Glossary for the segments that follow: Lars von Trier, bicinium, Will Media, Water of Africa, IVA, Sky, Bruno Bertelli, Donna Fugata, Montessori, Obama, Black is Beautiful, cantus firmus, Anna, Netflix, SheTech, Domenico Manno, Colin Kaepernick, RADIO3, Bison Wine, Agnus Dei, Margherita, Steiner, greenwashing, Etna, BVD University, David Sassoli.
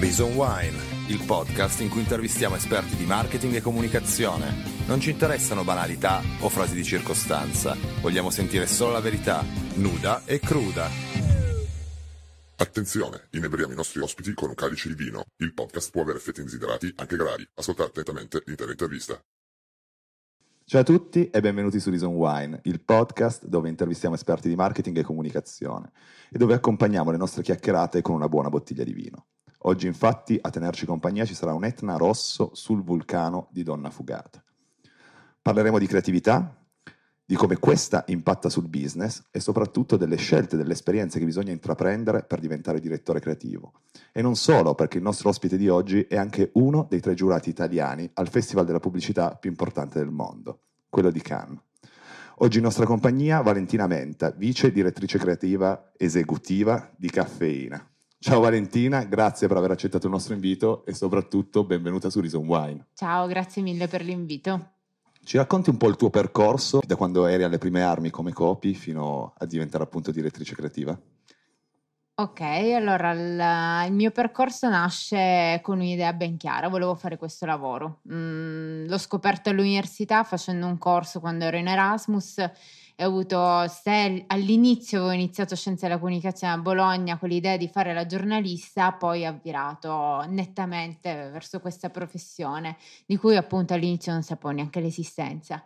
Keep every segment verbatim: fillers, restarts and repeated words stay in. Bison Wine, il podcast in cui intervistiamo esperti di marketing e comunicazione. Non ci interessano banalità o frasi di circostanza, vogliamo sentire solo la verità, nuda e cruda. Attenzione, inebriamo i nostri ospiti con un calice di vino. Il podcast può avere effetti indesiderati, anche gravi. Ascoltate attentamente l'intera intervista. Ciao a tutti e benvenuti su Reason Wine, il podcast dove intervistiamo esperti di marketing e comunicazione e dove accompagniamo le nostre chiacchierate con una buona bottiglia di vino. Oggi infatti a tenerci compagnia ci sarà un Etna rosso sul vulcano di Donna Fugata. Parleremo di creatività, di come questa impatta sul business e soprattutto delle scelte e delle esperienze che bisogna intraprendere per diventare direttore creativo. E non solo, perché il nostro ospite di oggi è anche uno dei tre giurati italiani al Festival della Pubblicità più importante del mondo, quello di Cannes. Oggi in nostra compagnia Valentina Menta, vice direttrice creativa esecutiva di Caffeina. Ciao Valentina, grazie per aver accettato il nostro invito e soprattutto benvenuta su Reason Wine. Ciao, grazie mille per l'invito. Ci racconti un po' il tuo percorso, da quando eri alle prime armi come copy fino a diventare appunto direttrice creativa? Ok, allora il, il mio percorso nasce con un'idea ben chiara, volevo fare questo lavoro. Mm, l'ho scoperto all'università facendo un corso quando ero in Erasmus e ho avuto, se all'inizio avevo iniziato scienze della comunicazione a Bologna con l'idea di fare la giornalista, poi ho virato nettamente verso questa professione di cui appunto all'inizio non sapevo neanche l'esistenza.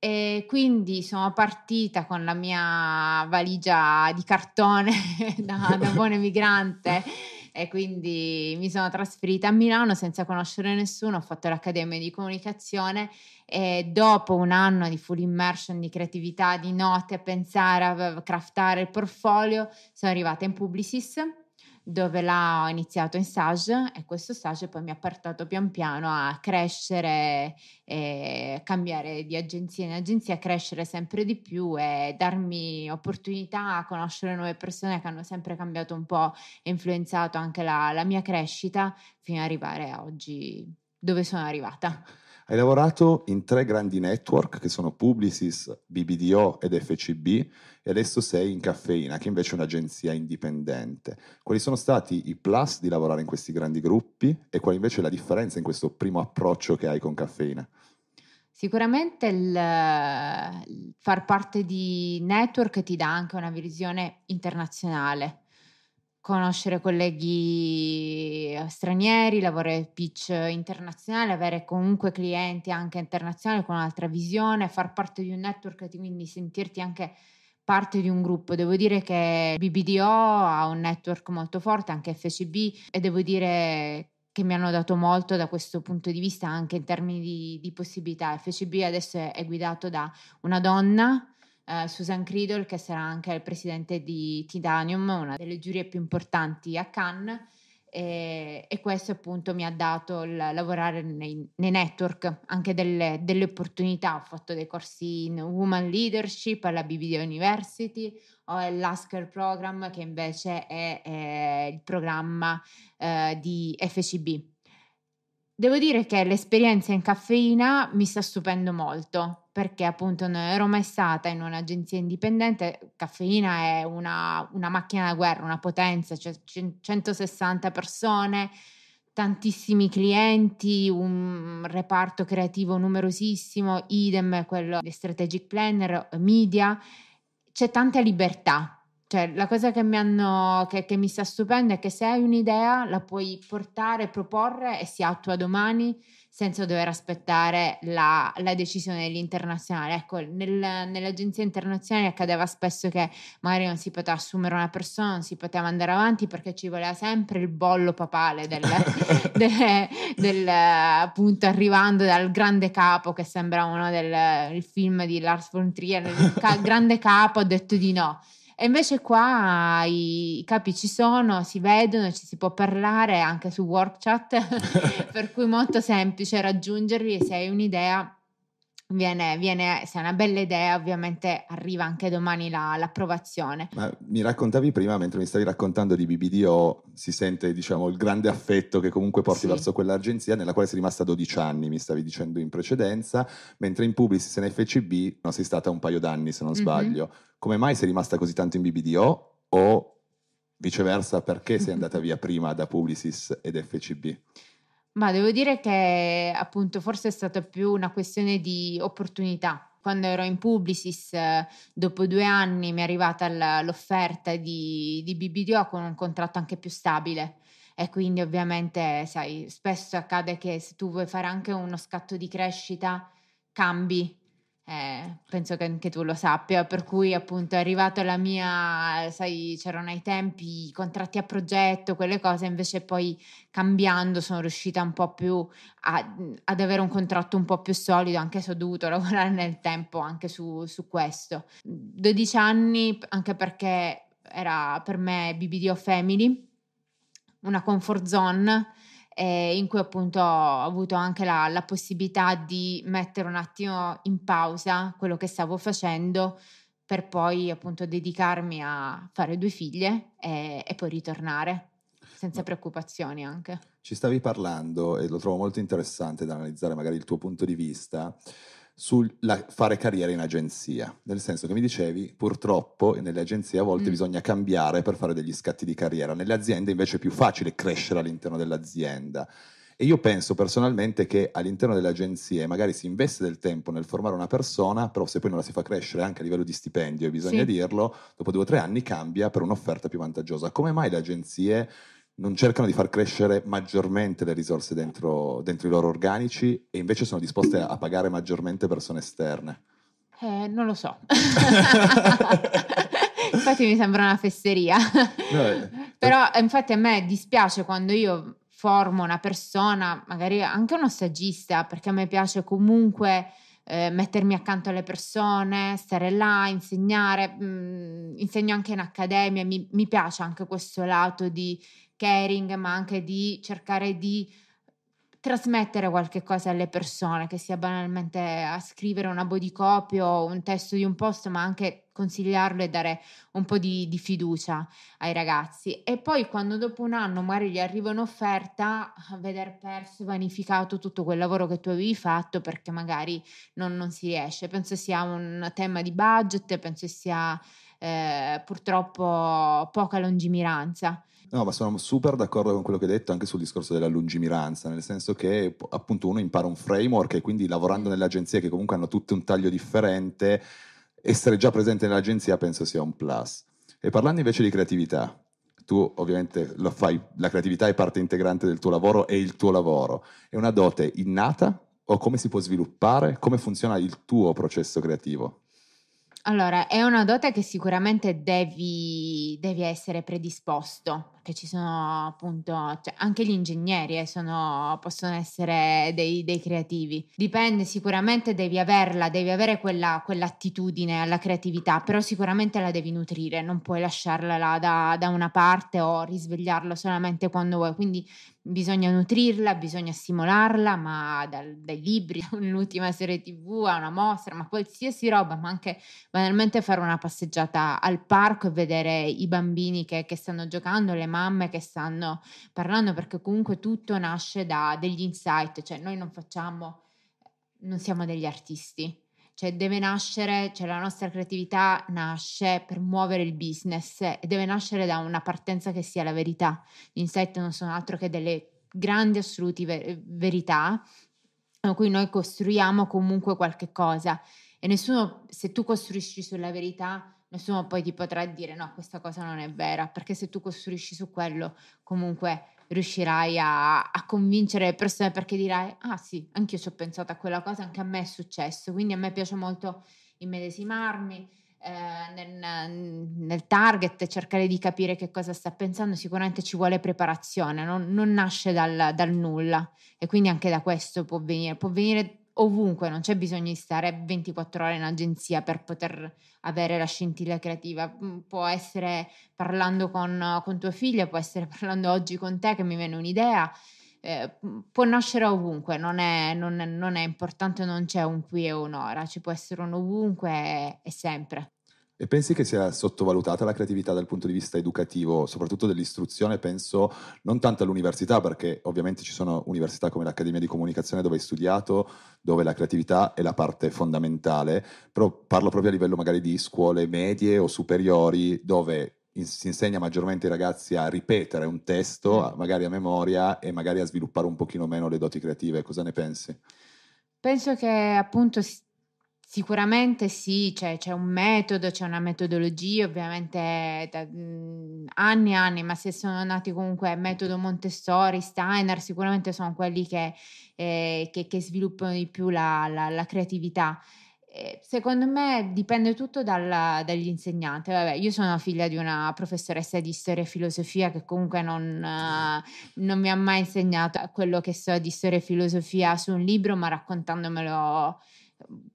E quindi sono partita con la mia valigia di cartone da, da buon emigrante e quindi mi sono trasferita a Milano senza conoscere nessuno, ho fatto l'accademia di comunicazione e dopo un anno di full immersion, di creatività, di note, pensare a craftare il portfolio, sono arrivata in Publicis dove là ho iniziato in stage e questo stage poi mi ha portato pian piano a crescere, e cambiare di agenzia in agenzia, crescere sempre di più e darmi opportunità a conoscere nuove persone che hanno sempre cambiato un po' e influenzato anche la, la mia crescita fino ad arrivare a oggi dove sono arrivata. Hai lavorato in tre grandi network che sono Publicis, B B D O ed F C B e adesso sei in Caffeina, che invece è un'agenzia indipendente. Quali sono stati i plus di lavorare in questi grandi gruppi e qual invece è la differenza in questo primo approccio che hai con Caffeina? Sicuramente il, il far parte di network ti dà anche una visione internazionale. Conoscere colleghi stranieri, lavorare pitch internazionale, avere comunque clienti anche internazionali con un'altra visione, far parte di un network, quindi sentirti anche parte di un gruppo. Devo dire che B B D O ha un network molto forte, anche F C B, e devo dire che mi hanno dato molto da questo punto di vista anche in termini di, di possibilità. F C B adesso è, è guidato da una donna, Uh, Susan Credle, che sarà anche il presidente di Titanium, una delle giurie più importanti a Cannes, e, e questo appunto mi ha dato il lavorare nei, nei network, anche delle, delle opportunità. Ho fatto dei corsi in Woman Leadership alla B V D University o al Lasker Programme, che invece è, è il programma uh, di F C B. Devo dire che l'esperienza in Caffeina mi sta stupendo molto, perché appunto non ero mai stata in un'agenzia indipendente. Caffeina è una, una macchina da guerra, una potenza, cioè centosessanta persone, tantissimi clienti, un reparto creativo numerosissimo, idem quello di strategic planner, media, c'è tanta libertà. Cioè la cosa che mi, hanno, che, che mi sta stupendo è che se hai un'idea la puoi portare, proporre e si attua domani senza dover aspettare la, la decisione dell'internazionale. Ecco, nel, nell'agenzia internazionale accadeva spesso che magari non si poteva assumere una persona, non si poteva andare avanti perché ci voleva sempre il bollo papale del, del, del appunto arrivando dal grande capo, che sembra uno del il film di Lars von Trier, il ca- grande capo ha detto di no. E invece qua i capi ci sono, si vedono, ci si può parlare anche su WorkChat, per cui è molto semplice raggiungerli e se hai un'idea, viene, viene, se è una bella idea ovviamente arriva anche domani la, l'approvazione. Ma mi raccontavi prima, mentre mi stavi raccontando di B B D O, si sente diciamo il grande affetto che comunque porti sì. verso quell'agenzia nella quale sei rimasta dodici anni, mi stavi dicendo in precedenza, mentre in Publicis e in F C B no, sei stata un paio d'anni se non mm-hmm. sbaglio. Come mai sei rimasta così tanto in B B D O o Viceversa, perché sei andata via prima da Publicis ed F C B? Ma devo dire che appunto forse è stata più una questione di opportunità. Quando ero in Publicis, dopo due anni mi è arrivata l'offerta di, di B B D O con un contratto anche più stabile, e quindi ovviamente sai, spesso accade che se tu vuoi fare anche uno scatto di crescita cambi. Eh, penso che anche tu lo sappia, per cui appunto è arrivata la mia, sai, c'erano ai tempi i contratti a progetto, quelle cose, invece poi cambiando sono riuscita un po' più a, ad avere un contratto un po' più solido, anche se ho dovuto lavorare nel tempo anche su, su questo. dodici anni, anche perché era per me B B D O Family, una comfort zone, in cui appunto ho avuto anche la, la possibilità di mettere un attimo in pausa quello che stavo facendo per poi appunto dedicarmi a fare due figlie e, e poi ritornare senza preoccupazioni anche. Ci stavi parlando, e lo trovo molto interessante da analizzare magari il tuo punto di vista, sul la, fare carriera in agenzia, nel senso che mi dicevi purtroppo nelle agenzie a volte mm. bisogna cambiare per fare degli scatti di carriera, nelle aziende invece è più facile crescere all'interno dell'azienda, e io penso personalmente che all'interno delle agenzie magari si investe del tempo nel formare una persona, però se poi non la si fa crescere anche a livello di stipendio, e bisogna sì. dirlo, dopo due o tre anni cambia per un'offerta più vantaggiosa. Come mai le agenzie non cercano di far crescere maggiormente le risorse dentro, dentro i loro organici e invece sono disposte a pagare maggiormente persone esterne? Eh, non lo so. Infatti mi sembra una fesseria. No, però infatti a me dispiace quando io formo una persona, magari anche uno stagista, perché a me piace comunque eh, mettermi accanto alle persone, stare là, insegnare. Mh, insegno anche in accademia, mi, mi piace anche questo lato di caring, ma anche di cercare di trasmettere qualche cosa alle persone, che sia banalmente a scrivere una body copy o un testo di un post, ma anche consigliarlo e dare un po' di, di fiducia ai ragazzi. E poi quando dopo un anno magari gli arriva un'offerta, veder perso, vanificato tutto quel lavoro che tu avevi fatto perché magari non, non si riesce. Penso sia un tema di budget, penso sia eh, purtroppo poca lungimiranza. No, ma sono super d'accordo con quello che hai detto anche sul discorso della lungimiranza, nel senso che appunto uno impara un framework e quindi lavorando nelle agenzie che comunque hanno tutte un taglio differente, essere già presente nell'agenzia penso sia un plus. E parlando invece di creatività, tu ovviamente lo fai, la creatività è parte integrante del tuo lavoro, è il tuo lavoro, è una dote innata o come si può sviluppare? Come funziona il tuo processo creativo? Allora, è una dote che sicuramente devi, devi essere predisposto, perché ci sono appunto, cioè anche gli ingegneri sono, possono essere dei, dei creativi. Dipende, sicuramente devi averla, devi avere quella, quell'attitudine alla creatività, però sicuramente la devi nutrire, non puoi lasciarla là da, da una parte o risvegliarla solamente quando vuoi, quindi bisogna nutrirla, bisogna stimolarla, ma dal, dai libri, un'ultima serie tv, a una mostra, ma qualsiasi roba, ma anche banalmente fare una passeggiata al parco e vedere i bambini che, che stanno giocando, le mamme che stanno parlando, perché comunque tutto nasce da degli insight, cioè noi non facciamo, non siamo degli artisti, cioè deve nascere, cioè la nostra creatività nasce per muovere il business e deve nascere da una partenza che sia la verità. Gli insight non sono altro che delle grandi assoluti ver- verità con cui noi costruiamo comunque qualche cosa, e nessuno, se tu costruisci sulla verità, nessuno poi ti potrà dire no, questa cosa non è vera, perché se tu costruisci su quello comunque riuscirai a, a convincere le persone, perché dirai ah sì, anch'io ci ho pensato a quella cosa, anche a me è successo. Quindi a me piace molto immedesimarmi eh, nel, nel target, cercare di capire che cosa sta pensando. Sicuramente ci vuole preparazione, non, non nasce dal, dal nulla, e quindi anche da questo può venire, può venire ovunque, non c'è bisogno di stare ventiquattro ore in agenzia per poter avere la scintilla creativa. Può essere parlando con, con tua figlia, può essere parlando oggi con te che mi viene un'idea, eh, può nascere ovunque, non è, non, è, non è importante, non c'è un qui e un'ora, ci può essere un ovunque e, e sempre. E pensi che sia sottovalutata la creatività dal punto di vista educativo, soprattutto dell'istruzione? Penso non tanto all'università, perché ovviamente ci sono università come l'Accademia di Comunicazione dove hai studiato, dove la creatività è la parte fondamentale, però parlo proprio a livello magari di scuole medie o superiori, dove si insegna maggiormente ai ragazzi a ripetere un testo, magari a memoria, e magari a sviluppare un pochino meno le doti creative. Cosa ne pensi? Penso che appunto sicuramente sì, cioè, c'è un metodo, c'è una metodologia, ovviamente da anni e anni, ma se sono nati comunque metodo Montessori, Steiner, sicuramente sono quelli che, eh, che, che sviluppano di più la, la, la creatività. Secondo me dipende tutto dalla, dagli insegnanti. Vabbè, io sono figlia di una professoressa di storia e filosofia che comunque non, non mi ha mai insegnato quello che so di storia e filosofia su un libro, ma raccontandomelo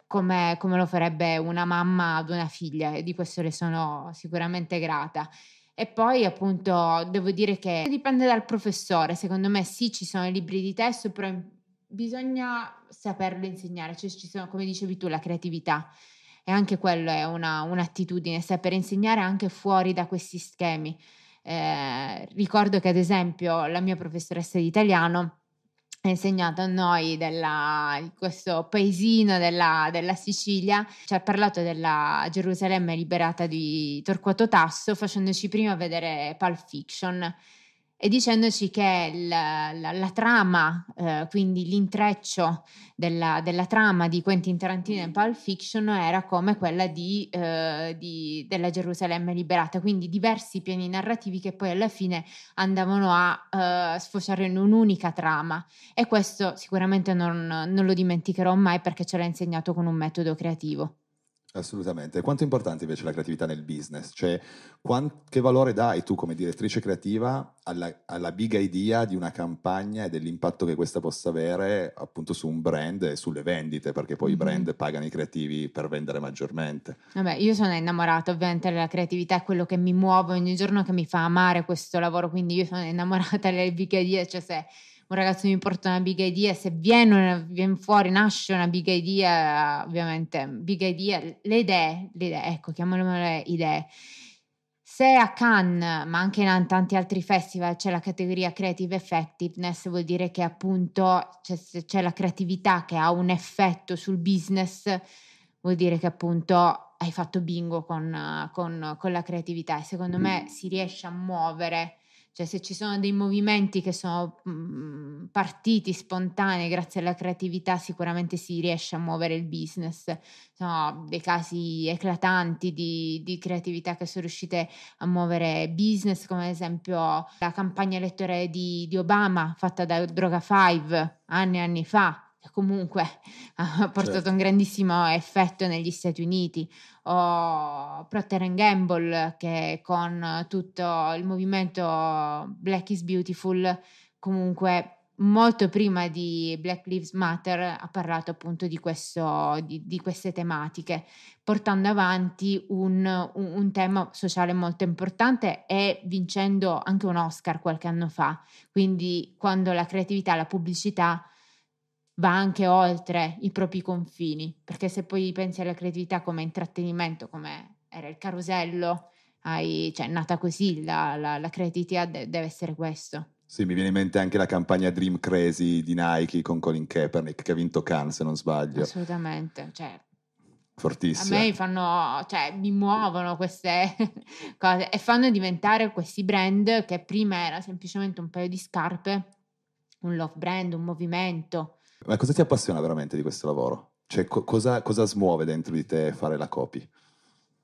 come, come lo farebbe una mamma ad una figlia, e di questo le sono sicuramente grata. E poi appunto devo dire che dipende dal professore. Secondo me sì, ci sono i libri di testo, però bisogna saperlo insegnare, cioè ci sono, come dicevi tu, la creatività, e anche quello è una, un'attitudine, saper insegnare anche fuori da questi schemi. Eh, ricordo che ad esempio la mia professoressa di italiano ha insegnato a noi della, questo paesino della, della Sicilia, ci ha parlato della Gerusalemme liberata di Torquato Tasso, facendoci prima vedere Pulp Fiction, e dicendoci che la, la, la trama, eh, quindi l'intreccio della, della trama di Quentin Tarantino in Pulp Fiction era come quella di, eh, di, della Gerusalemme liberata, quindi diversi piani narrativi che poi alla fine andavano a eh, sfociare in un'unica trama, e questo sicuramente non, non lo dimenticherò mai, perché ce l'ha insegnato con un metodo creativo. Assolutamente. Quanto è importante invece la creatività nel business? Cioè, quant- che valore dai tu come direttrice creativa alla, alla big idea di una campagna e dell'impatto che questa possa avere appunto su un brand e sulle vendite, perché poi mm-hmm. i brand pagano i creativi per vendere maggiormente? Vabbè, io sono innamorata ovviamente della creatività, è quello che mi muove ogni giorno, che mi fa amare questo lavoro, quindi io sono innamorata delle big idea, cioè se un ragazzo mi porta una big idea, se viene, una, viene fuori, nasce una big idea, ovviamente big idea, le idee, le idee, ecco, chiamiamole idee. Se a Cannes, ma anche in tanti altri festival, c'è la categoria creative effectiveness, vuol dire che appunto c'è, c'è la creatività che ha un effetto sul business, vuol dire che appunto hai fatto bingo con, con, con la creatività, e secondo me si riesce a muovere. Cioè, se ci sono dei movimenti che sono partiti spontanei grazie alla creatività, sicuramente si riesce a muovere il business. Sono dei casi eclatanti di, di creatività che sono riuscite a muovere business, come ad esempio la campagna elettorale di, di Obama fatta da Droga cinque anni e anni fa, che comunque ha portato certo. un grandissimo effetto negli Stati Uniti, o Procter and Gamble che con tutto il movimento Black is Beautiful, comunque molto prima di Black Lives Matter, ha parlato appunto di, questo, di, di queste tematiche, portando avanti un, un, un tema sociale molto importante e vincendo anche un Oscar qualche anno fa. Quindi quando la creatività, la pubblicità va anche oltre i propri confini, perché se poi pensi alla creatività come intrattenimento, come era il Carosello, hai, cioè è nata così, la, la, la creatività de- deve essere questo. Sì, mi viene in mente anche la campagna Dream Crazy di Nike con Colin Kaepernick, che ha vinto Cannes se non sbaglio. Assolutamente, cioè fortissimo. A me fanno, cioè, mi muovono queste cose e fanno diventare questi brand che prima era semplicemente un paio di scarpe, un love brand, un movimento. Ma cosa ti appassiona veramente di questo lavoro? Cioè, co- cosa, cosa smuove dentro di te fare la copy?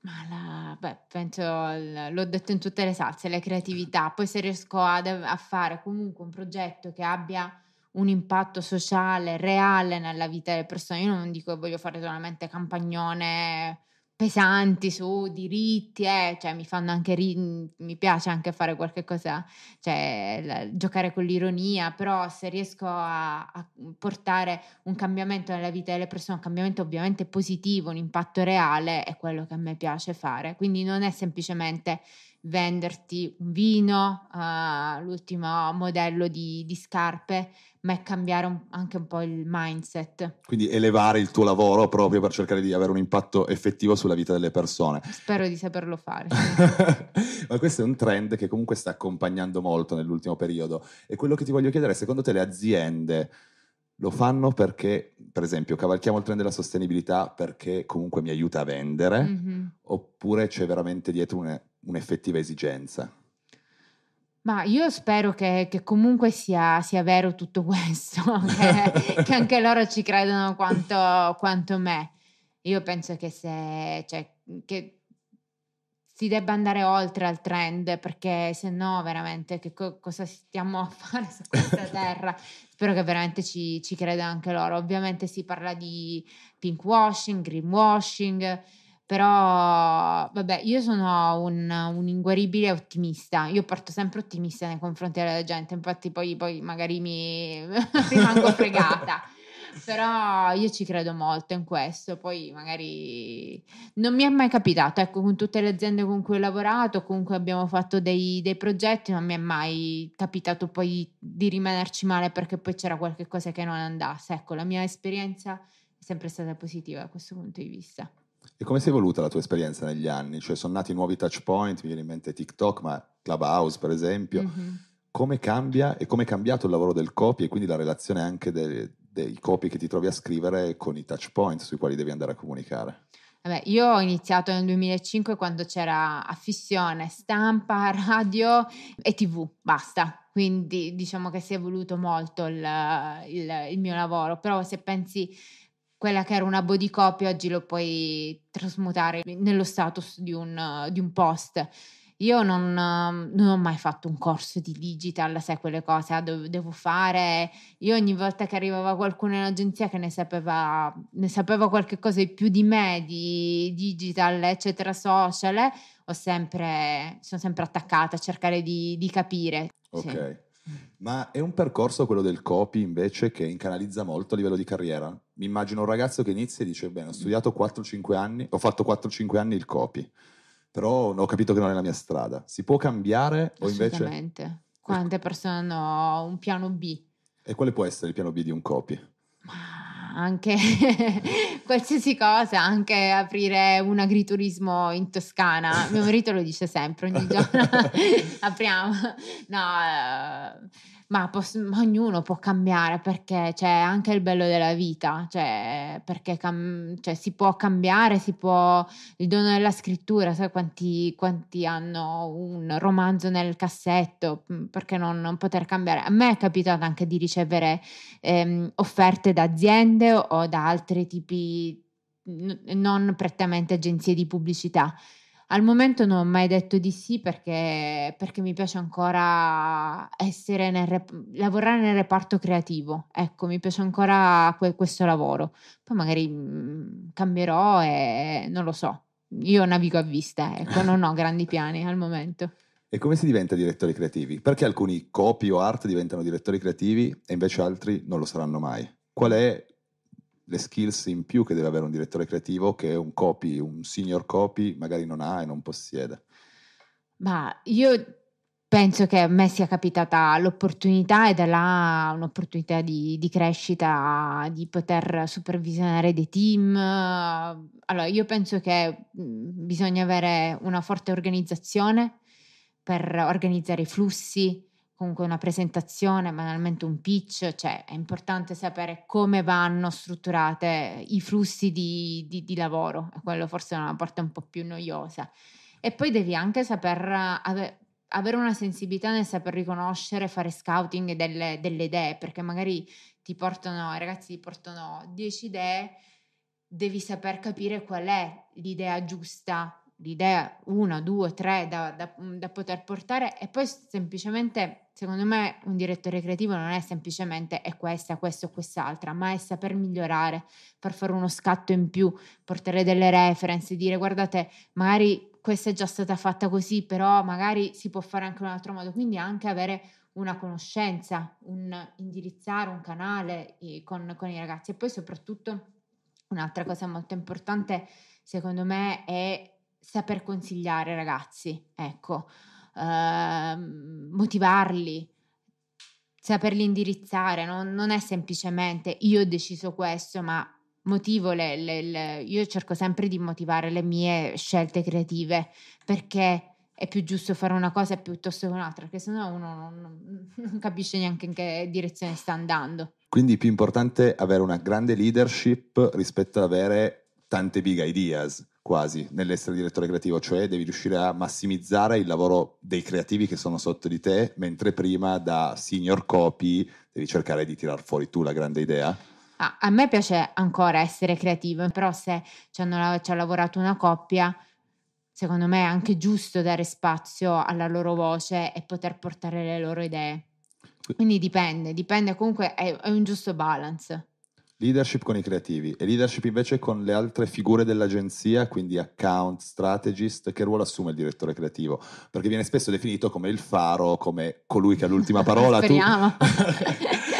Ma la, beh, penso, l'ho detto in tutte le salse, la creatività. Poi se riesco ad, a fare comunque un progetto che abbia un impatto sociale, reale nella vita delle persone, io non dico che voglio fare solamente campagnone pesanti su diritti, eh, cioè mi fanno anche ri- mi piace anche fare qualche cosa, cioè la, giocare con l'ironia, però se riesco a, a portare un cambiamento nella vita delle persone, un cambiamento ovviamente positivo, un impatto reale, è quello che a me piace fare. Quindi non è semplicemente venderti un vino, uh, l'ultimo modello di, di scarpe, ma è cambiare un, anche un po' il mindset. Quindi elevare il tuo lavoro proprio per cercare di avere un impatto effettivo sulla vita delle persone. Spero di saperlo fare. Ma questo è un trend che comunque sta accompagnando molto nell'ultimo periodo, e quello che ti voglio chiedere è, secondo te le aziende lo fanno perché, per esempio, cavalchiamo il trend della sostenibilità perché comunque mi aiuta a vendere, mm-hmm. oppure c'è veramente dietro un un'effettiva esigenza. Ma io spero che, che comunque sia, sia vero tutto questo, che, che anche loro ci credono quanto, quanto me. Io penso che se cioè, che si debba andare oltre al trend, perché se no veramente che co- cosa stiamo a fare su questa terra? Spero che veramente ci, ci credano anche loro. Ovviamente si parla di pinkwashing, greenwashing, però vabbè, io sono un, un inguaribile ottimista, io parto sempre ottimista nei confronti della gente, infatti poi, poi magari mi rimango fregata, però io ci credo molto in questo. Poi magari non mi è mai capitato, ecco, con tutte le aziende con cui ho lavorato, comunque abbiamo fatto dei, dei progetti, non mi è mai capitato poi di rimanerci male perché poi c'era qualche cosa che non andasse, ecco, la mia esperienza è sempre stata positiva da questo punto di vista. E come si è evoluta la tua esperienza negli anni? Cioè sono nati nuovi touch point, mi viene in mente TikTok, ma Clubhouse per esempio. Mm-hmm. Come cambia e come è cambiato il lavoro del copy e quindi la relazione anche dei, dei copy che ti trovi a scrivere con i touch point sui quali devi andare a comunicare? Vabbè, io ho iniziato nel duemilacinque quando c'era affissione, stampa, radio e tv, basta. Quindi diciamo che si è evoluto molto il, il, il mio lavoro, però se pensi quella che era una body copy oggi lo puoi trasmutare nello status di un, di un post. Io non, non ho mai fatto un corso di digital, sai quelle cose, ah, devo fare. Io ogni volta che arrivava qualcuno in agenzia che ne sapeva, ne sapeva qualche cosa di più di me, di digital, eccetera, social, ho sempre, sono sempre attaccata a cercare di, di capire. Ok. Sì. Ma è un percorso quello del copy invece che incanalizza molto a livello di carriera? Mi immagino un ragazzo che inizia e dice bene, ho studiato quattro cinque anni, ho fatto quattro cinque anni il copy, però ho capito che non è la mia strada. Si può cambiare o invece? Assolutamente. Quante persone hanno un piano B? E quale può essere il piano B di un copy? Ma anche qualsiasi cosa, anche aprire un agriturismo in Toscana. Mio marito lo dice sempre, ogni giorno apriamo. No, ma, posso, ma ognuno può cambiare, perché c'è anche il bello della vita, cioè perché cam, cioè si può cambiare, si può, il dono della scrittura, sai quanti, quanti hanno un romanzo nel cassetto, perché non, non poter cambiare. A me è capitato anche di ricevere ehm, offerte da aziende o da altri tipi, n- non prettamente agenzie di pubblicità. Al momento non ho mai detto di sì perché, perché mi piace ancora essere nel rep- lavorare nel reparto creativo, ecco, mi piace ancora que- questo lavoro. Poi magari mh, cambierò e non lo so, io navigo a vista, ecco, non ho grandi piani al momento. E come si diventa direttori creativi? Perché alcuni copy o art diventano direttori creativi e invece altri non lo saranno mai? Qual è le skills in più che deve avere un direttore creativo che un copy, un senior copy magari non ha e non possiede? Ma io penso che a me sia capitata l'opportunità, e da là un'opportunità di, di crescita, di poter supervisionare dei team. Allora io penso che bisogna avere una forte organizzazione per organizzare i flussi, comunque una presentazione, banalmente un pitch, cioè è importante sapere come vanno strutturate i flussi di, di, di lavoro, quello forse è una parte un po' più noiosa. E poi devi anche saper ave, avere una sensibilità nel saper riconoscere, fare scouting delle, delle idee, perché magari ti portano, i ragazzi ti portano dieci idee, devi saper capire qual è l'idea giusta, l'idea una, due, tre da, da, da poter portare. E poi semplicemente, secondo me, un direttore creativo non è semplicemente è questa, questo o quest'altra, ma è saper migliorare, per fare uno scatto in più, portare delle reference, dire guardate, magari questa è già stata fatta così, però magari si può fare anche in un altro modo. Quindi anche avere una conoscenza, un indirizzare un canale con, con i ragazzi. E poi soprattutto un'altra cosa molto importante, secondo me, è saper consigliare i ragazzi, ecco, eh, motivarli, saperli indirizzare, non, non è semplicemente io ho deciso questo, ma motivo le, le, le, io cerco sempre di motivare le mie scelte creative, perché è più giusto fare una cosa piuttosto che un'altra, perché sennò uno non, non capisce neanche in che direzione sta andando. Quindi è più importante avere una grande leadership rispetto ad avere tante big ideas. quasi nell'essere direttore creativo, cioè devi riuscire a massimizzare il lavoro dei creativi che sono sotto di te, mentre prima da senior copy devi cercare di tirar fuori tu la grande idea. Ah, a me piace ancora essere creativo, però se ci hanno, ci ha lavorato una coppia, secondo me è anche giusto dare spazio alla loro voce e poter portare le loro idee. Quindi dipende, dipende comunque, è, è un giusto balance. Leadership con i creativi e leadership invece con le altre figure dell'agenzia, quindi account, strategist. Che ruolo assume il direttore creativo? Perché viene spesso definito come il faro, come colui che ha l'ultima parola. Speriamo. Tu...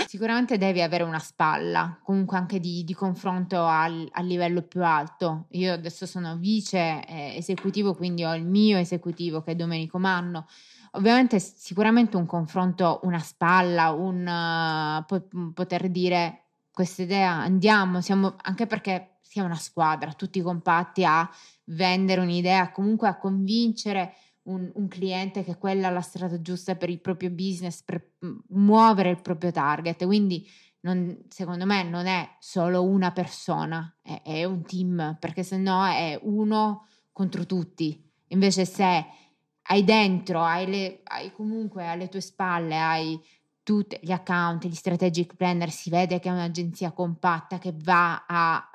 Sicuramente devi avere una spalla, comunque anche di, di confronto al, al livello più alto. Io adesso sono vice eh, esecutivo, quindi ho il mio esecutivo che è Domenico Manno. Ovviamente sicuramente un confronto, una spalla, un uh, po- poter dire... questa idea, andiamo, siamo, anche perché siamo una squadra, tutti compatti a vendere un'idea, comunque a convincere un, un cliente che quella è la strada giusta per il proprio business, per muovere il proprio target. Quindi non, secondo me non è solo una persona, è, è un team, perché sennò è uno contro tutti. Invece se hai dentro, hai, le, hai comunque alle tue spalle, hai... tutti gli account, gli strategic planner, si vede che è un'agenzia compatta che va a,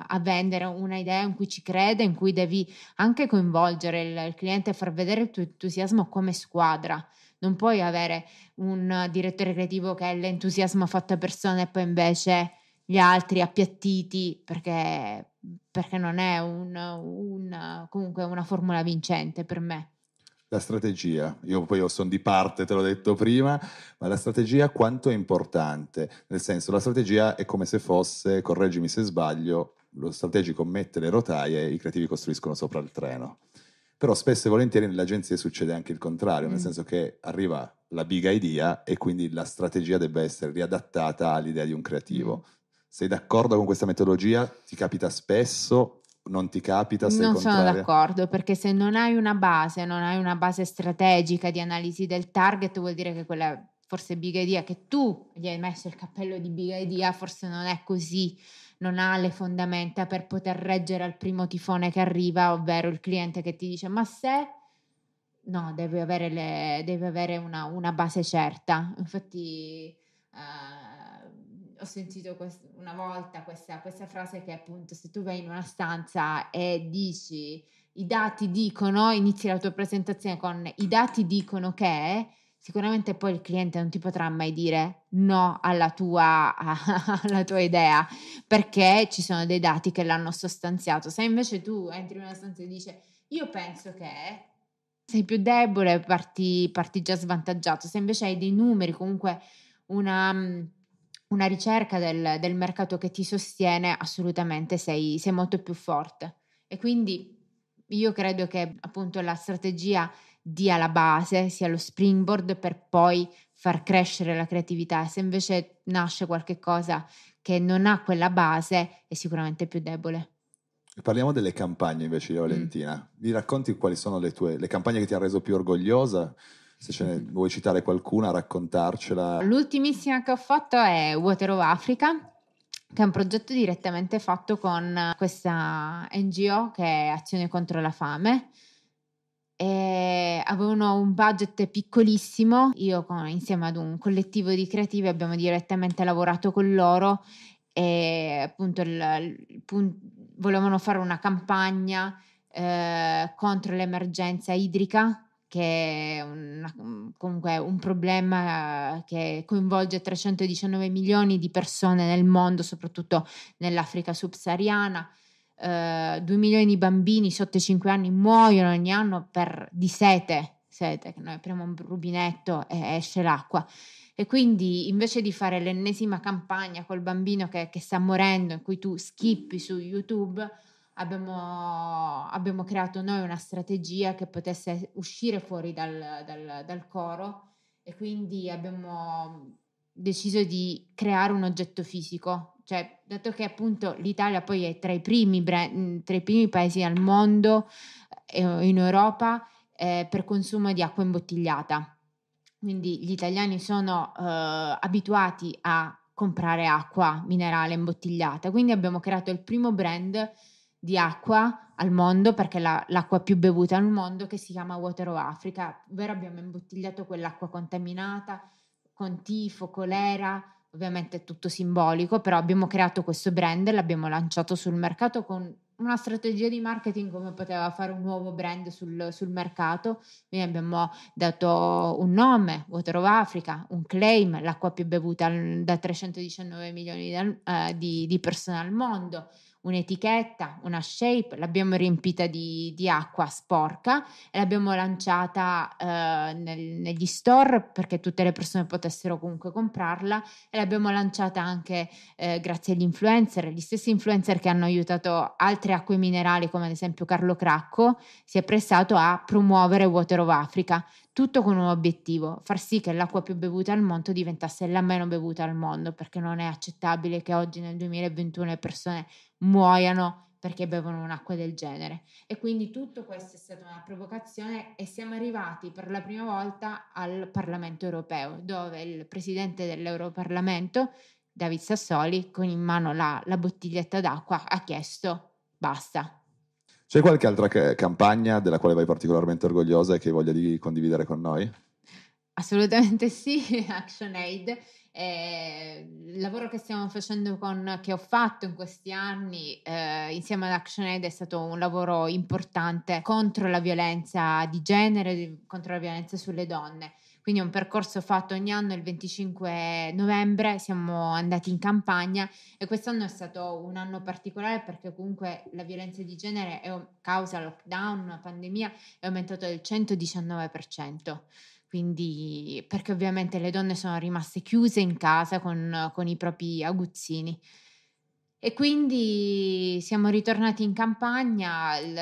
uh, a vendere una idea in cui ci crede, in cui devi anche coinvolgere il, il cliente e far vedere il tuo entusiasmo come squadra. Non puoi avere un direttore creativo che è l'entusiasmo fatto a persona e poi invece gli altri appiattiti, perché, perché non è un, un, comunque una formula vincente per me. La strategia, io poi sono di parte, te l'ho detto prima, ma la strategia quanto è importante? Nel senso, la strategia è come se fosse, correggimi se sbaglio, lo strategico mette le rotaie e i creativi costruiscono sopra il treno. Però spesso e volentieri nelle agenzie succede anche il contrario, mm. nel senso che arriva la big idea e quindi la strategia debba essere riadattata all'idea di un creativo. Mm. Sei d'accordo con questa metodologia? Ti capita spesso? Non ti capita? Sei non contraria? Sono d'accordo, perché se non hai una base, non hai una base strategica di analisi del target, vuol dire che quella forse big idea che tu gli hai messo il cappello di big idea forse non è così, non ha le fondamenta per poter reggere al primo tifone che arriva, ovvero il cliente che ti dice ma se... No, devi avere, le, devi avere una, una base certa. Infatti... Uh, ho sentito una volta questa, questa frase che appunto se tu vai in una stanza e dici i dati dicono, inizi la tua presentazione con i dati dicono che, sicuramente poi il cliente non ti potrà mai dire no alla tua, alla tua idea, perché ci sono dei dati che l'hanno sostanziato. Se invece tu entri in una stanza e dici io penso che, sei più debole, parti, parti già svantaggiato. Se invece hai dei numeri, comunque una... una ricerca del, del mercato che ti sostiene, assolutamente sei, sei molto più forte. E quindi io credo che appunto la strategia dia la base, sia lo springboard per poi far crescere la creatività. Se invece nasce qualche cosa che non ha quella base, è sicuramente più debole. Parliamo delle campagne invece di Valentina. Mm. Mi racconti quali sono le tue, le campagne che ti ha reso più orgogliosa? Se ce ne vuoi citare qualcuna, raccontarcela. L'ultimissima che ho fatto è Water of Africa, che è un progetto direttamente fatto con questa N G O che è Azione contro la fame. E avevano un budget piccolissimo. Io con, insieme ad un collettivo di creativi abbiamo direttamente lavorato con loro e appunto il, il punt- volevano fare una campagna eh, contro l'emergenza idrica, che è una, comunque un problema che coinvolge trecentodiciannove milioni di persone nel mondo, soprattutto nell'Africa subsahariana. Eh, due milioni di bambini sotto i cinque anni muoiono ogni anno per, di sete, sete, che noi apriamo un rubinetto e esce l'acqua. E quindi invece di fare l'ennesima campagna col bambino che, che sta morendo, in cui tu schippi su YouTube, Abbiamo, abbiamo creato noi una strategia che potesse uscire fuori dal, dal, dal coro, e quindi abbiamo deciso di creare un oggetto fisico. Cioè, dato che appunto l'Italia poi è tra i primi, tra i primi paesi al mondo eh, in Europa eh, per consumo di acqua imbottigliata, quindi gli italiani sono eh, abituati a comprare acqua minerale imbottigliata, quindi abbiamo creato il primo brand di acqua al mondo, perché la, l'acqua più bevuta al mondo, che si chiama Water of Africa, ovvero abbiamo imbottigliato quell'acqua contaminata con tifo, colera, ovviamente è tutto simbolico, però abbiamo creato questo brand e l'abbiamo lanciato sul mercato con una strategia di marketing come poteva fare un nuovo brand sul, sul mercato. Quindi abbiamo dato un nome, Water of Africa, un claim, l'acqua più bevuta da trecentodiciannove milioni di, eh, di, di persone al mondo, un'etichetta, una shape, l'abbiamo riempita di, di acqua sporca e l'abbiamo lanciata eh, nel, negli store perché tutte le persone potessero comunque comprarla, e l'abbiamo lanciata anche eh, grazie agli influencer, gli stessi influencer che hanno aiutato altre acque minerali come ad esempio Carlo Cracco si è prestato a promuovere Water of Africa, tutto con un obiettivo, far sì che l'acqua più bevuta al mondo diventasse la meno bevuta al mondo, perché non è accettabile che oggi nel duemilaventuno le persone muoiano perché bevono un'acqua del genere. E quindi tutto questo è stata una provocazione, e siamo arrivati per la prima volta al Parlamento europeo, dove il presidente dell'Europarlamento, David Sassoli, con in mano la, la bottiglietta d'acqua, ha chiesto basta. C'è qualche altra che- campagna della quale vai particolarmente orgogliosa e che voglia di condividere con noi? Assolutamente sì, Action Aid. Eh, il lavoro che stiamo facendo con, che ho fatto in questi anni eh, insieme ad Action Aid è stato un lavoro importante contro la violenza di genere, contro la violenza sulle donne. Quindi è un percorso fatto ogni anno, il venticinque novembre siamo andati in campagna, e quest'anno è stato un anno particolare perché comunque la violenza di genere è causa lockdown, pandemia, è aumentato del centodiciannove per cento. Quindi, perché ovviamente le donne sono rimaste chiuse in casa con, con i propri aguzzini. E quindi siamo ritornati in campagna, il,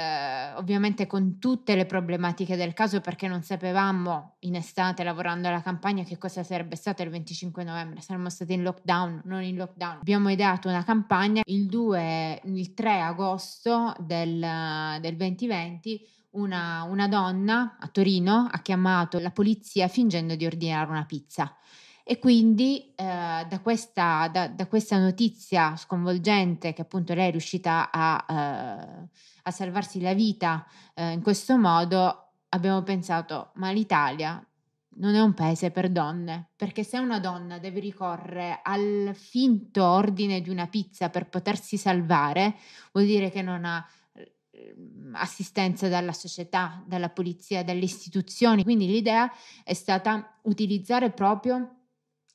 ovviamente con tutte le problematiche del caso, perché non sapevamo in estate, lavorando alla campagna, che cosa sarebbe stato il venticinque novembre, saremmo stati in lockdown, non in lockdown. Abbiamo ideato una campagna il due, il tre agosto del, del duemilaventi. Una, una donna a Torino ha chiamato la polizia fingendo di ordinare una pizza. E quindi eh, da, questa, da, da questa notizia sconvolgente, che appunto lei è riuscita a, eh, a salvarsi la vita eh, in questo modo, abbiamo pensato: ma l'Italia non è un paese per donne, perché se una donna deve ricorrere al finto ordine di una pizza per potersi salvare, vuol dire che non ha assistenza dalla società, dalla polizia, dalle istituzioni. Quindi l'idea è stata utilizzare proprio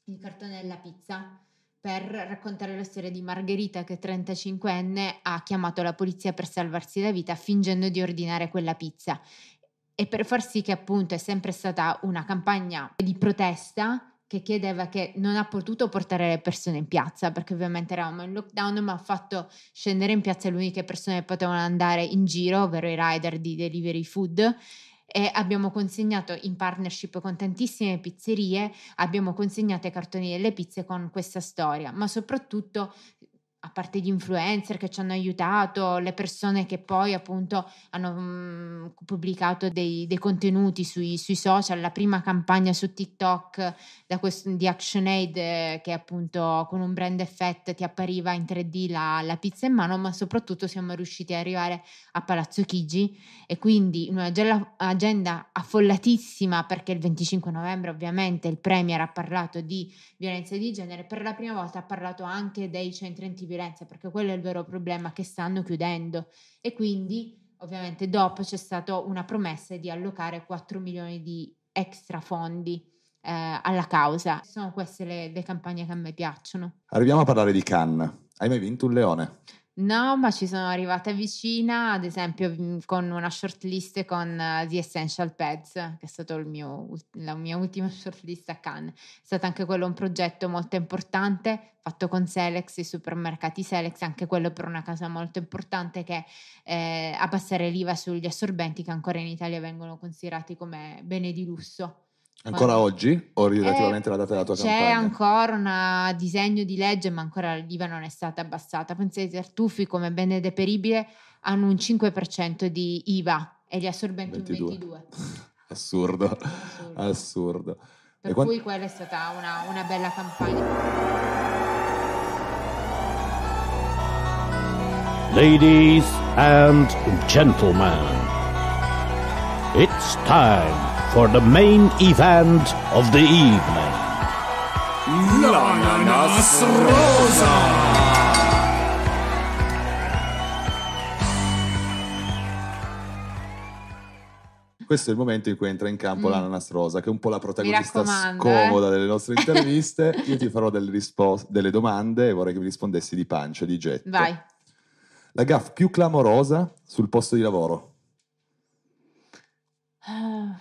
il cartone della pizza per raccontare la storia di Margherita, che trentacinquenne ha chiamato la polizia per salvarsi la vita fingendo di ordinare quella pizza, e per far sì che appunto è sempre stata una campagna di protesta che chiedeva, che non ha potuto portare le persone in piazza perché ovviamente eravamo in lockdown, ma ha fatto scendere in piazza le uniche persone che potevano andare in giro, ovvero i rider di delivery food, e abbiamo consegnato in partnership con tantissime pizzerie, abbiamo consegnato i cartoni delle pizze con questa storia, ma soprattutto, a parte gli influencer che ci hanno aiutato, le persone che poi appunto hanno mh, pubblicato dei, dei contenuti sui, sui social, la prima campagna su TikTok da questo, di Action Aid, eh, che appunto con un brand effect ti appariva in tre D la, la pizza in mano, ma soprattutto siamo riusciti ad arrivare a Palazzo Chigi, e quindi in un'agenda affollatissima, perché il venticinque novembre ovviamente il Premier ha parlato di violenza di genere, per la prima volta ha parlato anche dei centri antiviolenza, perché quello è il vero problema, che stanno chiudendo. E quindi ovviamente dopo c'è stata una promessa di allocare quattro milioni di extra fondi eh, alla causa. Sono queste le, le campagne che a me piacciono. Arriviamo a parlare di Cannes. Hai mai vinto un leone? No, ma ci sono arrivata vicina, ad esempio con una shortlist con uh, The Essential Pets, che è stato il mio, la mia ultima shortlist a Cannes. È stato anche quello un progetto molto importante, fatto con Selex, i supermercati Selex, anche quello per una casa molto importante, che eh, a passare l'I V A sugli assorbenti, che ancora in Italia vengono considerati come bene di lusso. Ancora quando... oggi o relativamente eh, alla data della tua c'è campagna? C'è ancora un disegno di legge, ma ancora l'I V A non è stata abbassata. Pensate, i tartufi come bene deperibile hanno un cinque per cento di I V A e gli assorbenti ventidue. un ventidue per cento. Assurdo, assurdo. assurdo. Per e cui quant... quella è stata una, una bella campagna. Ladies and gentlemen, it's time for the main event of the evening. L'ananas rosa! Questo è il momento in cui entra in campo mm. l'ananas rosa, che è un po' la protagonista scomoda eh? delle nostre interviste. Io ti farò delle, rispo- delle domande e vorrei che mi rispondessi di pancia, di getto. Vai. La gaffe più clamorosa sul posto di lavoro? Uh,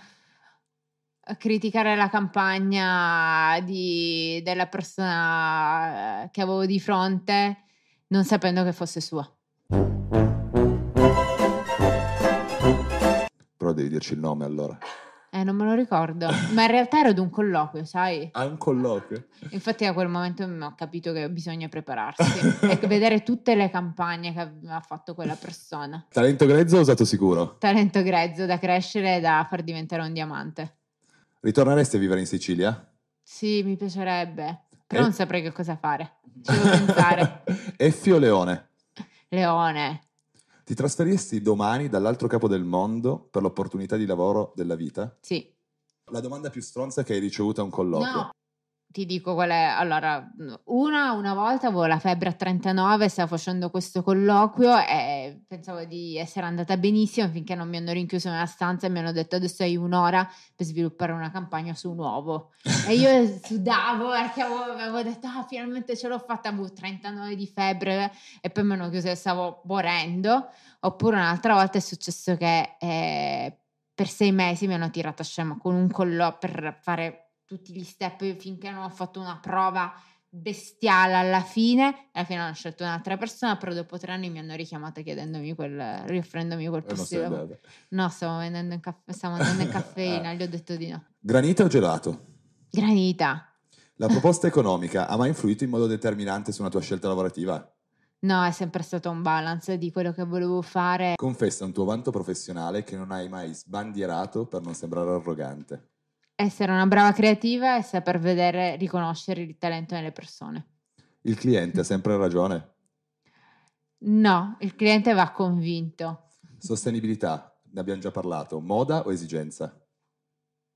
criticare la campagna di, della persona che avevo di fronte non sapendo che fosse sua. Però devi dirci il nome allora. Eh, non me lo ricordo, ma in realtà ero ad un colloquio, sai? A un colloquio? Infatti a quel momento ho capito che bisogna prepararsi e vedere tutte le campagne che ha fatto quella persona. Talento grezzo o usato sicuro? Talento grezzo, da crescere e da far diventare un diamante. Ritorneresti a vivere in Sicilia? Sì, mi piacerebbe, però e... non saprei che cosa fare, ci devo pensare. Effio o Leone? Leone. Ti trasferiresti domani dall'altro capo del mondo per l'opportunità di lavoro della vita? Sì. La domanda più stronza che hai ricevuto a un colloquio? No, ti dico qual è. Allora, una, una volta avevo la febbre a trentanove, stavo facendo questo colloquio e pensavo di essere andata benissimo finché non mi hanno rinchiuso nella stanza e mi hanno detto adesso hai un'ora per sviluppare una campagna su un uovo. E io sudavo perché avevo, avevo detto ah, finalmente ce l'ho fatta, avevo trentanove di febbre e poi mi hanno chiuso e stavo morendo. Oppure un'altra volta è successo che eh, per sei mesi mi hanno tirata scema con un colloquio per fare tutti gli step finché non ho fatto una prova bestiale alla fine, alla fine hanno scelto un'altra persona, però dopo tre anni mi hanno richiamata chiedendomi quel, rioffrendomi quel posto. No, stavo vendendo in caffè, stavo andando in caffeina, gli ho detto di no. Granita o gelato? Granita. La proposta economica ha mai influito in modo determinante su una tua scelta lavorativa? No, è sempre stato un balance di quello che volevo fare. Confessa un tuo vanto professionale che non hai mai sbandierato per non sembrare arrogante. Essere una brava creativa e saper vedere, riconoscere il talento nelle persone. Il cliente ha sempre ragione? No, il cliente va convinto. Sostenibilità, ne abbiamo già parlato. Moda o esigenza?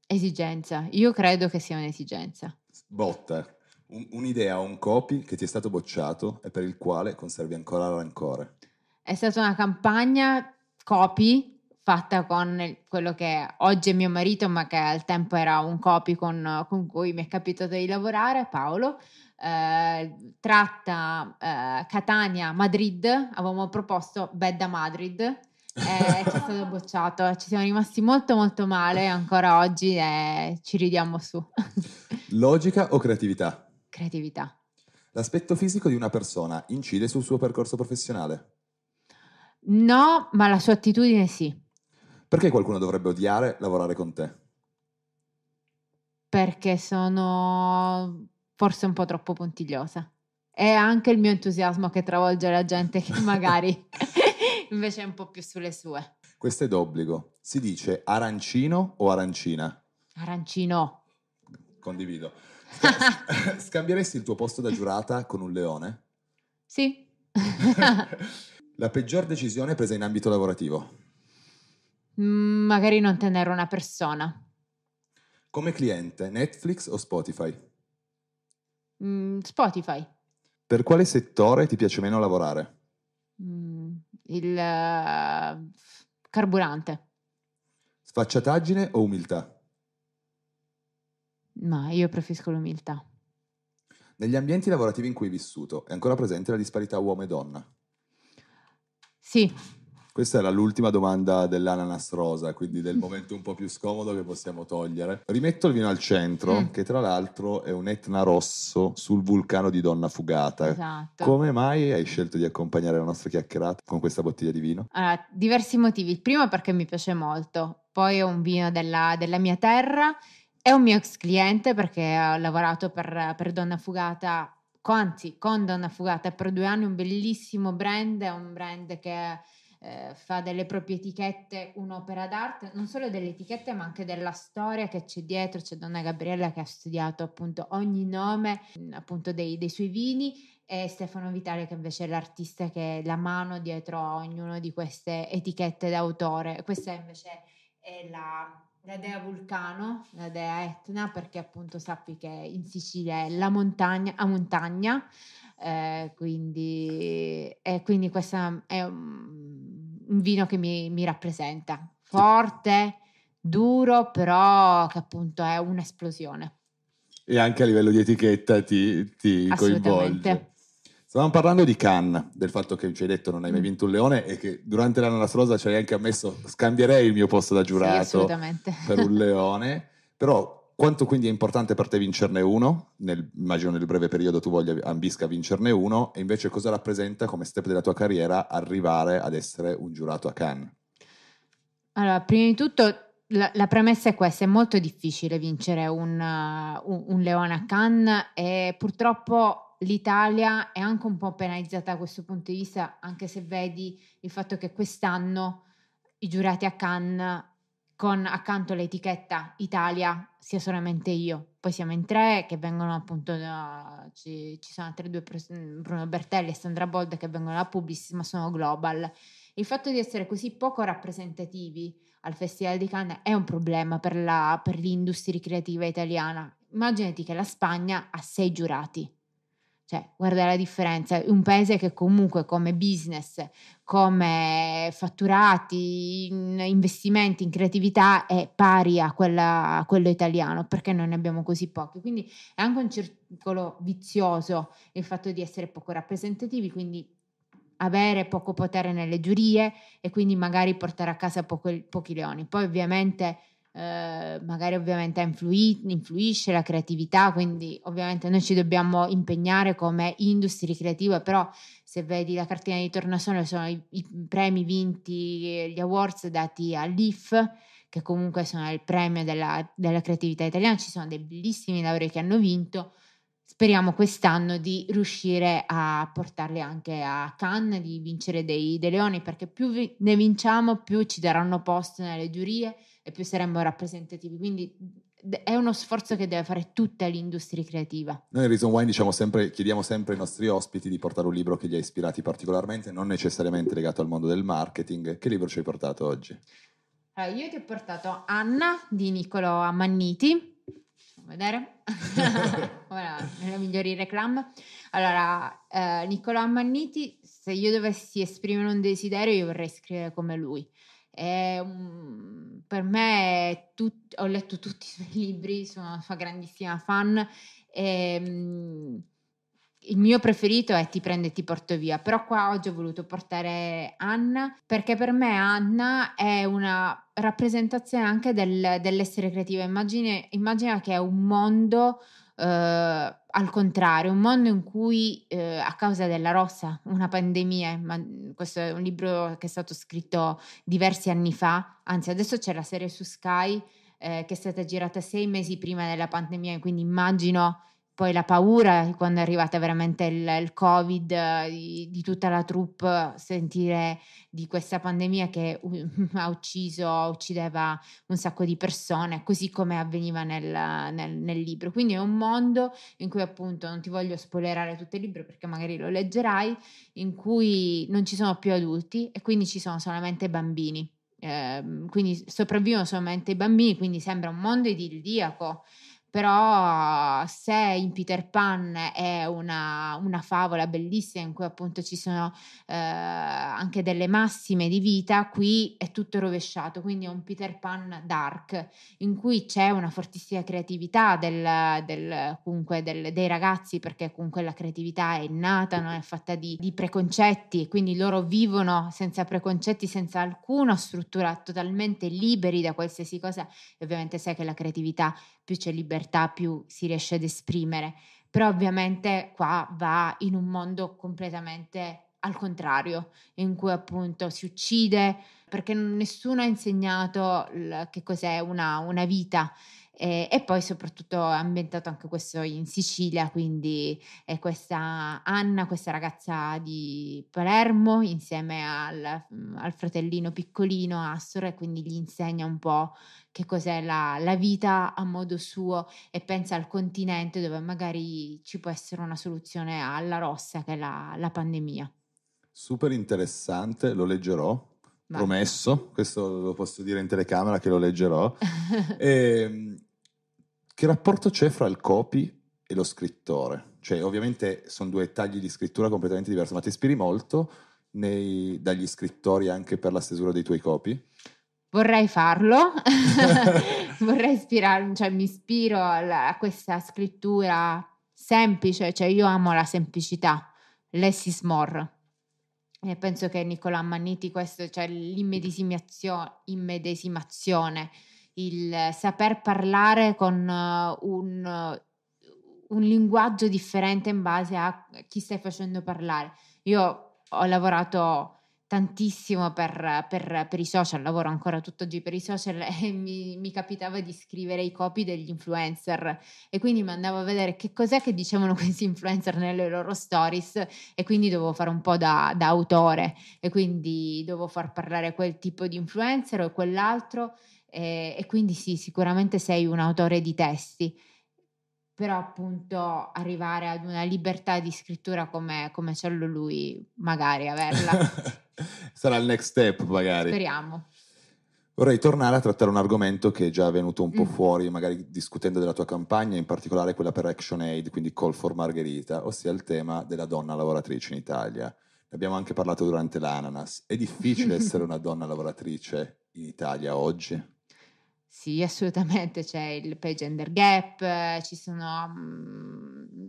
Esigenza. Io credo che sia un'esigenza. Botta. Un, un'idea o un copy che ti è stato bocciato e per il quale conservi ancora rancore. È stata una campagna copy fatta con quello che oggi è mio marito, ma che al tempo era un copy con, con cui mi è capitato di lavorare, Paolo, eh, tratta eh, Catania, Madrid, avevamo proposto Bedda Madrid, eh, ci è stato bocciato, ci siamo rimasti molto molto male, ancora oggi eh, ci ridiamo su. Logica o creatività? Creatività. L'aspetto fisico di una persona incide sul suo percorso professionale? No, ma la sua attitudine sì. Perché qualcuno dovrebbe odiare lavorare con te? Perché sono forse un po' troppo puntigliosa. È anche il mio entusiasmo che travolge la gente che magari invece è un po' più sulle sue. Questo è d'obbligo. Si dice arancino o arancina? Arancino. Condivido. Scambieresti il tuo posto da giurata con un leone? Sì. La peggior decisione presa in ambito lavorativo? Magari non tenere una persona. Come cliente, Netflix o Spotify? Mm, Spotify. Per quale settore ti piace meno lavorare? Mm, il uh, carburante. Sfacciataggine o umiltà? Ma io preferisco l'umiltà. Negli ambienti lavorativi in cui hai vissuto è ancora presente la disparità uomo e donna? Sì. Questa era l'ultima domanda dell'ananas rosa, quindi del momento un po' più scomodo che possiamo togliere. Rimetto il vino al centro, mm. che tra l'altro è un Etna rosso sul vulcano di Donna Fugata. Esatto. Come mai hai scelto di accompagnare la nostra chiacchierata con questa bottiglia di vino? Allora, diversi motivi. Il primo perché mi piace molto, poi è un vino della, della mia terra, è un mio ex cliente perché ho lavorato per, per Donna Fugata, anzi con Donna Fugata per due anni, un bellissimo brand, è un brand che... eh, fa delle proprie etichette un'opera d'arte, non solo delle etichette ma anche della storia che c'è dietro. C'è Donna Gabriella che ha studiato appunto ogni nome appunto dei, dei suoi vini, e Stefano Vitale che invece è l'artista che è la mano dietro a ognuno di queste etichette d'autore. Questa invece è la... la dea Vulcano, la dea Etna, perché appunto sappi che in Sicilia è la montagna, a montagna, eh, quindi, eh, quindi questo è un, un vino che mi, mi rappresenta, forte, duro, però che appunto è un'esplosione. E anche a livello di etichetta ti, ti coinvolge. Stavamo parlando di Cannes, del fatto che ci hai detto non hai mai vinto un leone e che durante l'anno all'astrologia ci hai anche ammesso scambierei il mio posto da giurato sì, per un leone, però quanto quindi è importante per te vincerne uno? Nel, immagino nel breve periodo tu voglia ambisca vincerne uno, e invece cosa rappresenta come step della tua carriera arrivare ad essere un giurato a Cannes? Allora, prima di tutto... La, la premessa è questa: è molto difficile vincere un, uh, un, un leone a Cannes, e purtroppo l'Italia è anche un po' penalizzata da questo punto di vista, anche se vedi il fatto che quest'anno i giurati a Cannes con accanto all'etichetta Italia sia solamente io, poi siamo in tre che vengono appunto uh, ci, ci sono altre due, Bruno Bertelli e Sandra Bolda, che vengono da Publicis, ma sono global. Il fatto di essere così poco rappresentativi al Festival di Cannes è un problema per, la, per l'industria creativa italiana. Immaginati che la Spagna ha sei giurati, cioè guarda la differenza, un paese che comunque come business, come fatturati, investimenti in creatività è pari a, quella, a quello italiano, perché noi ne abbiamo così pochi. Quindi è anche un circolo vizioso il fatto di essere poco rappresentativi, quindi avere poco potere nelle giurie e quindi magari portare a casa poco, pochi leoni. Poi ovviamente eh, magari ovviamente influi, influisce la creatività, quindi ovviamente noi ci dobbiamo impegnare come industria creativa, però se vedi la cartina di tornasole sono i, i premi vinti, gli awards dati all'I F, che comunque sono il premio della, della creatività italiana, ci sono dei bellissimi laurei che hanno vinto. Speriamo quest'anno di riuscire a portarli anche a Cannes, di vincere dei, dei leoni, perché più vi, ne vinciamo, più ci daranno posto nelle giurie e più saremo rappresentativi. Quindi è uno sforzo che deve fare tutta l'industria creativa. Noi in Reason Wine diciamo sempre, chiediamo sempre ai nostri ospiti di portare un libro che li ha ispirati particolarmente, non necessariamente legato al mondo del marketing. Che libro ci hai portato oggi? Allora, io ti ho portato Anna di Niccolò Ammaniti. Vedere ora le migliori reclame. Allora, eh, Niccolò Ammaniti, se io dovessi esprimere un desiderio, io vorrei scrivere come lui. È un, per me, tut, ho letto tutti i suoi libri, sono una sua grandissima fan. E, um, il mio preferito è Ti prendo e ti porto via, però qua oggi ho voluto portare Anna, perché per me Anna è una rappresentazione anche del, dell'essere creativa. Immagine, immagina che è un mondo eh, al contrario, un mondo in cui eh, a causa della rossa, una pandemia, ma questo è un libro che è stato scritto diversi anni fa, anzi adesso c'è la serie su Sky eh, che è stata girata sei mesi prima della pandemia, quindi immagino poi la paura quando è arrivata veramente il, il Covid, di, di tutta la troupe, sentire di questa pandemia che uh, ha ucciso, uccideva un sacco di persone, così come avveniva nel, nel, nel libro. Quindi è un mondo in cui appunto, non ti voglio spoilerare tutto il libro perché magari lo leggerai, in cui non ci sono più adulti e quindi ci sono solamente bambini. Eh, quindi sopravvivono solamente i bambini, quindi sembra un mondo idilliaco. Però se in Peter Pan è una, una favola bellissima in cui appunto ci sono eh, anche delle massime di vita, qui è tutto rovesciato, quindi è un Peter Pan dark in cui c'è una fortissima creatività del, del, comunque del, dei ragazzi, perché comunque la creatività è innata, non è fatta di, di preconcetti, quindi loro vivono senza preconcetti, senza alcuna struttura, totalmente liberi da qualsiasi cosa, e ovviamente sai che la creatività, più c'è libertà, più si riesce ad esprimere, però ovviamente qua va in un mondo completamente al contrario, in cui appunto si uccide perché nessuno ha insegnato che cos'è una, una vita, E, e poi soprattutto ambientato anche questo in Sicilia, quindi è questa Anna, questa ragazza di Palermo insieme al, al fratellino piccolino Astor, e quindi gli insegna un po' che cos'è la, la vita a modo suo, e pensa al continente dove magari ci può essere una soluzione alla rossa che è la, la pandemia. Super interessante, lo leggerò. Vai. Promesso, questo lo posso dire in telecamera che lo leggerò. E, che rapporto c'è fra il copy e lo scrittore? Cioè, ovviamente sono due tagli di scrittura completamente diversi, ma ti ispiri molto nei, dagli scrittori anche per la stesura dei tuoi copy? Vorrei farlo, vorrei ispirarmi, cioè mi ispiro alla, a questa scrittura semplice, cioè io amo la semplicità, less is more. E penso che Niccolò Ammaniti, questo, cioè l'immedesimazione, immedesimazione, il saper parlare con un, un linguaggio differente in base a chi stai facendo parlare. Io ho lavorato tantissimo per, per, per i social, lavoro ancora tutt'oggi per i social, e mi, mi capitava di scrivere i copy degli influencer, e quindi mi andavo a vedere che cos'è che dicevano questi influencer nelle loro stories, e quindi dovevo fare un po' da, da autore, e quindi dovevo far parlare quel tipo di influencer o quell'altro, e, e quindi sì, sicuramente sei un autore di testi, però appunto arrivare ad una libertà di scrittura come, come c'è lui, magari averla. Sarà il next step, magari. Speriamo. Vorrei tornare a trattare un argomento che è già venuto un po' mm. fuori, magari discutendo della tua campagna, in particolare quella per Action Aid, quindi Call for Margherita, ossia il tema della donna lavoratrice in Italia. Ne abbiamo anche parlato durante l'ananas. È difficile essere una donna lavoratrice in Italia oggi? Sì, assolutamente, c'è il pay gender gap, ci sono,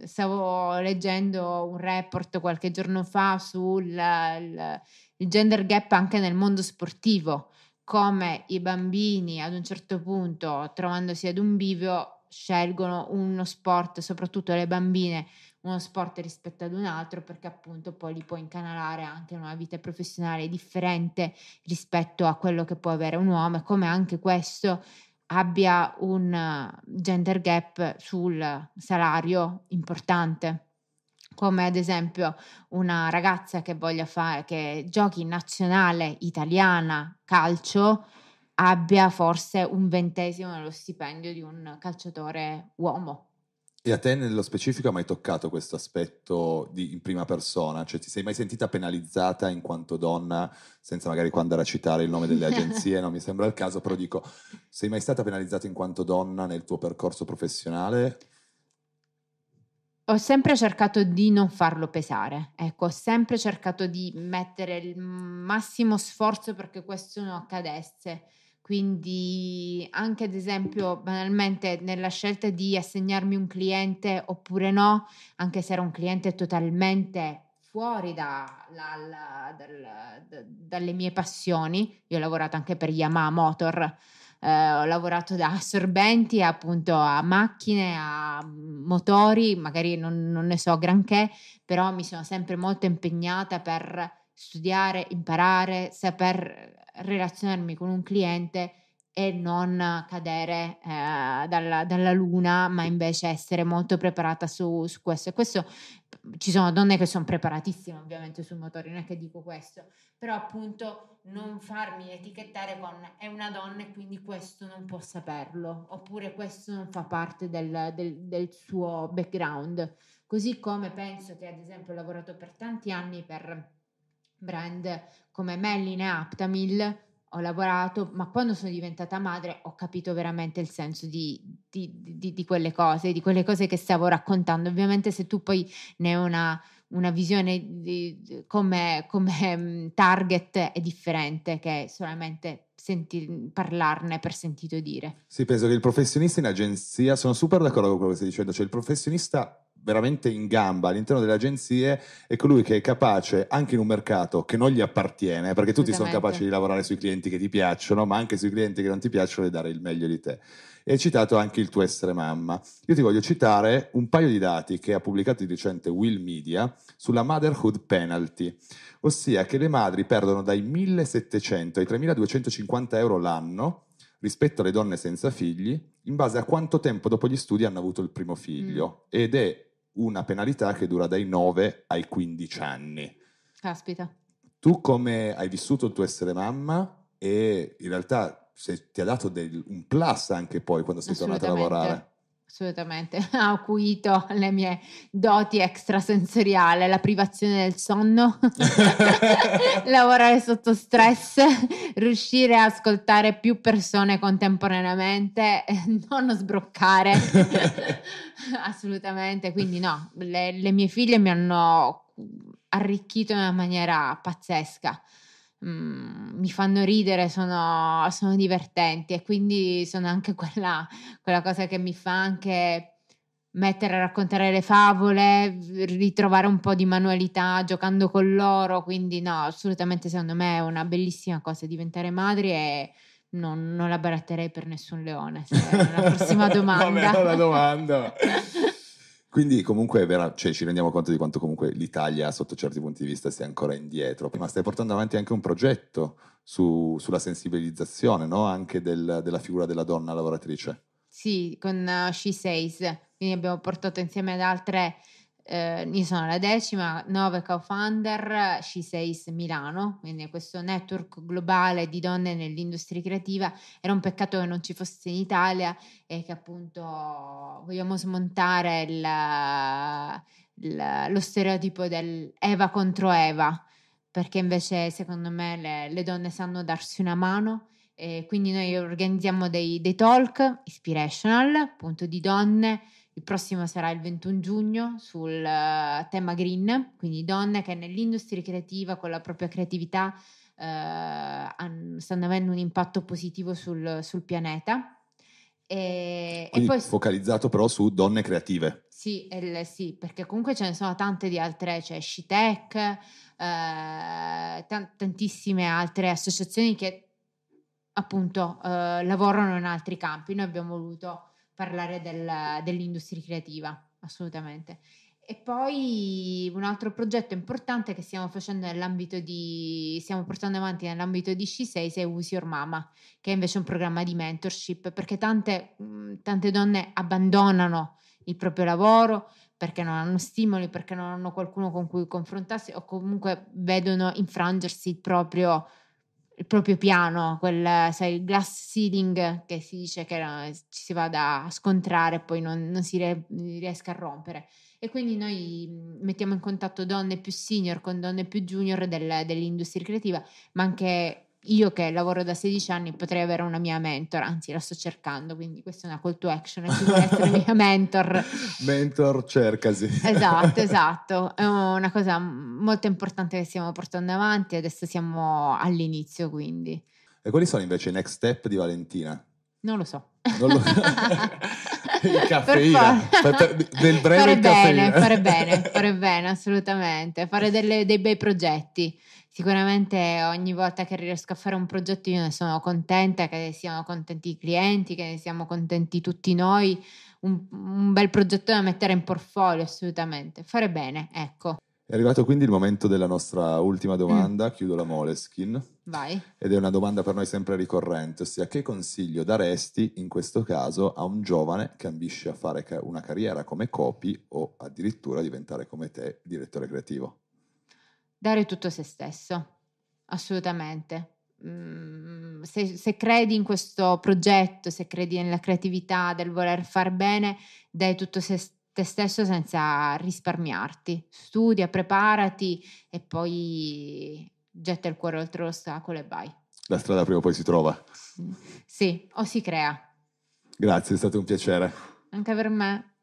stavo leggendo un report qualche giorno fa sul il, il gender gap anche nel mondo sportivo, come i bambini ad un certo punto, trovandosi ad un bivio, scelgono uno sport, soprattutto le bambine, uno sport rispetto ad un altro, perché appunto poi li può incanalare anche in una vita professionale differente rispetto a quello che può avere un uomo, e come anche questo abbia un gender gap sul salario importante. Come ad esempio una ragazza che voglia fare, che giochi in nazionale italiana calcio, abbia forse un ventesimo dello stipendio di un calciatore uomo. E a te nello specifico hai mai toccato questo aspetto di, in prima persona? Cioè ti sei mai sentita penalizzata in quanto donna, senza magari qua andare a citare il nome delle agenzie, non mi sembra il caso, però dico, sei mai stata penalizzata in quanto donna nel tuo percorso professionale? Ho sempre cercato di non farlo pesare, ecco, ho sempre cercato di mettere il massimo sforzo perché questo non accadesse. Quindi anche ad esempio banalmente nella scelta di assegnarmi un cliente oppure no, anche se era un cliente totalmente fuori da, la, la, dal, da, dalle mie passioni, io ho lavorato anche per Yamaha Motor, eh, ho lavorato da assorbenti appunto a macchine, a motori, magari non, non ne so granché, però mi sono sempre molto impegnata per studiare, imparare, saper relazionarmi con un cliente e non cadere eh, dalla, dalla luna, ma invece essere molto preparata su, su questo. E questo, ci sono donne che sono preparatissime ovviamente sui motori, non è che dico questo, però appunto non farmi etichettare con è una donna e quindi questo non può saperlo, oppure questo non fa parte del, del, del suo background. Così come penso che ad esempio ho lavorato per tanti anni per brand come Mellin e Aptamil, ho lavorato, ma quando sono diventata madre ho capito veramente il senso di, di, di, di quelle cose, di quelle cose che stavo raccontando. Ovviamente se tu poi ne hai una, una visione di, di, come, come target è differente che solamente senti, parlarne per sentito dire. Sì, penso che il professionista in agenzia, sono super d'accordo con quello che stai dicendo, cioè il professionista veramente in gamba all'interno delle agenzie è colui che è capace anche in un mercato che non gli appartiene, perché tutti sono capaci di lavorare sui clienti che ti piacciono, ma anche sui clienti che non ti piacciono e dare il meglio di te. E hai citato anche il tuo essere mamma. Io ti voglio citare un paio di dati che ha pubblicato di recente Will Media sulla motherhood penalty, ossia che le madri perdono dai millesettecento ai tremiladuecentocinquanta euro l'anno rispetto alle donne senza figli in base a quanto tempo dopo gli studi hanno avuto il primo figlio, mm. ed è una penalità che dura dai nove ai quindici anni. Caspita. Tu come hai vissuto il tuo essere mamma, e in realtà se ti ha dato del, un plus anche poi quando sei tornata a lavorare? Assolutamente, ha acuito le mie doti extrasensoriali, la privazione del sonno, lavorare sotto stress, riuscire a ascoltare più persone contemporaneamente, non sbroccare, assolutamente, quindi no, le, le mie figlie mi hanno arricchito in una maniera pazzesca. Mm, mi fanno ridere, sono, sono divertenti, e quindi sono anche quella, quella cosa che mi fa anche mettere a raccontare le favole, ritrovare un po' di manualità giocando con loro, quindi no, assolutamente secondo me è una bellissima cosa diventare madri, e non, non la baratterei per nessun leone. La prossima domanda. Vabbè, la domanda. Quindi comunque è vera, cioè, ci rendiamo conto di quanto comunque l'Italia sotto certi punti di vista sia ancora indietro, ma stai portando avanti anche un progetto su, sulla sensibilizzazione, no? Anche del, della figura della donna lavoratrice. Sì, con uh, She Says, quindi abbiamo portato insieme ad altre, eh, io sono la decima, nove co-founder, She Says Milano, quindi questo network globale di donne nell'industria creativa. Era un peccato che non ci fosse in Italia, e che appunto vogliamo smontare il, il, lo stereotipo del Eva contro Eva, perché invece secondo me le, le donne sanno darsi una mano, e quindi noi organizziamo dei, dei talk inspirational appunto di donne. Il prossimo sarà il ventuno giugno sul uh, tema green, quindi donne che nell'industria creativa con la propria creatività uh, hanno, stanno avendo un impatto positivo sul, sul pianeta. E, quindi e poi, focalizzato però su donne creative. Sì, el, sì, perché comunque ce ne sono tante di altre, c'è cioè SheTech, uh, t- tantissime altre associazioni che appunto uh, lavorano in altri campi. Noi abbiamo voluto parlare del, dell'industria creativa, assolutamente. E poi un altro progetto importante che stiamo facendo nell'ambito di, stiamo portando avanti nell'ambito di She Says è Use Your Mama, che è invece un programma di mentorship, perché tante, tante donne abbandonano il proprio lavoro perché non hanno stimoli, perché non hanno qualcuno con cui confrontarsi, o comunque vedono infrangersi il proprio il proprio piano, quel, sai, il glass ceiling che si dice che ci si vada a scontrare e poi non, non si re, riesca a rompere. E quindi noi mettiamo in contatto donne più senior con donne più junior del, dell'industria creativa, ma anche io che lavoro da sedici anni potrei avere una mia mentor, anzi la sto cercando, quindi questa è una call to action, e tu vuoi essere mia mentor. Mentor cercasi. Esatto, esatto, è una cosa molto importante che stiamo portando avanti, adesso siamo all'inizio, quindi. E quali sono invece i next step di Valentina? Non lo so. Non lo... Il caffeina, del breve fare bene, fare bene, fare bene, assolutamente, fare delle, dei bei progetti. Sicuramente ogni volta che riesco a fare un progetto io ne sono contenta, che ne siano contenti i clienti, che ne siamo contenti tutti noi, un, un bel progetto da mettere in portfolio, assolutamente, fare bene, ecco. È arrivato quindi il momento della nostra ultima domanda, mm. chiudo la Moleskine. Vai. Ed è una domanda per noi sempre ricorrente, ossia che consiglio daresti in questo caso a un giovane che ambisce a fare una carriera come copy o addirittura diventare come te direttore creativo? Dare tutto se stesso, assolutamente. Se, se credi in questo progetto, se credi nella creatività, del voler far bene, dai tutto se, te stesso senza risparmiarti. Studia, preparati e poi getta il cuore oltre l'ostacolo e vai. La strada prima o poi si trova. Sì, o si crea. Grazie, è stato un piacere. Anche per me.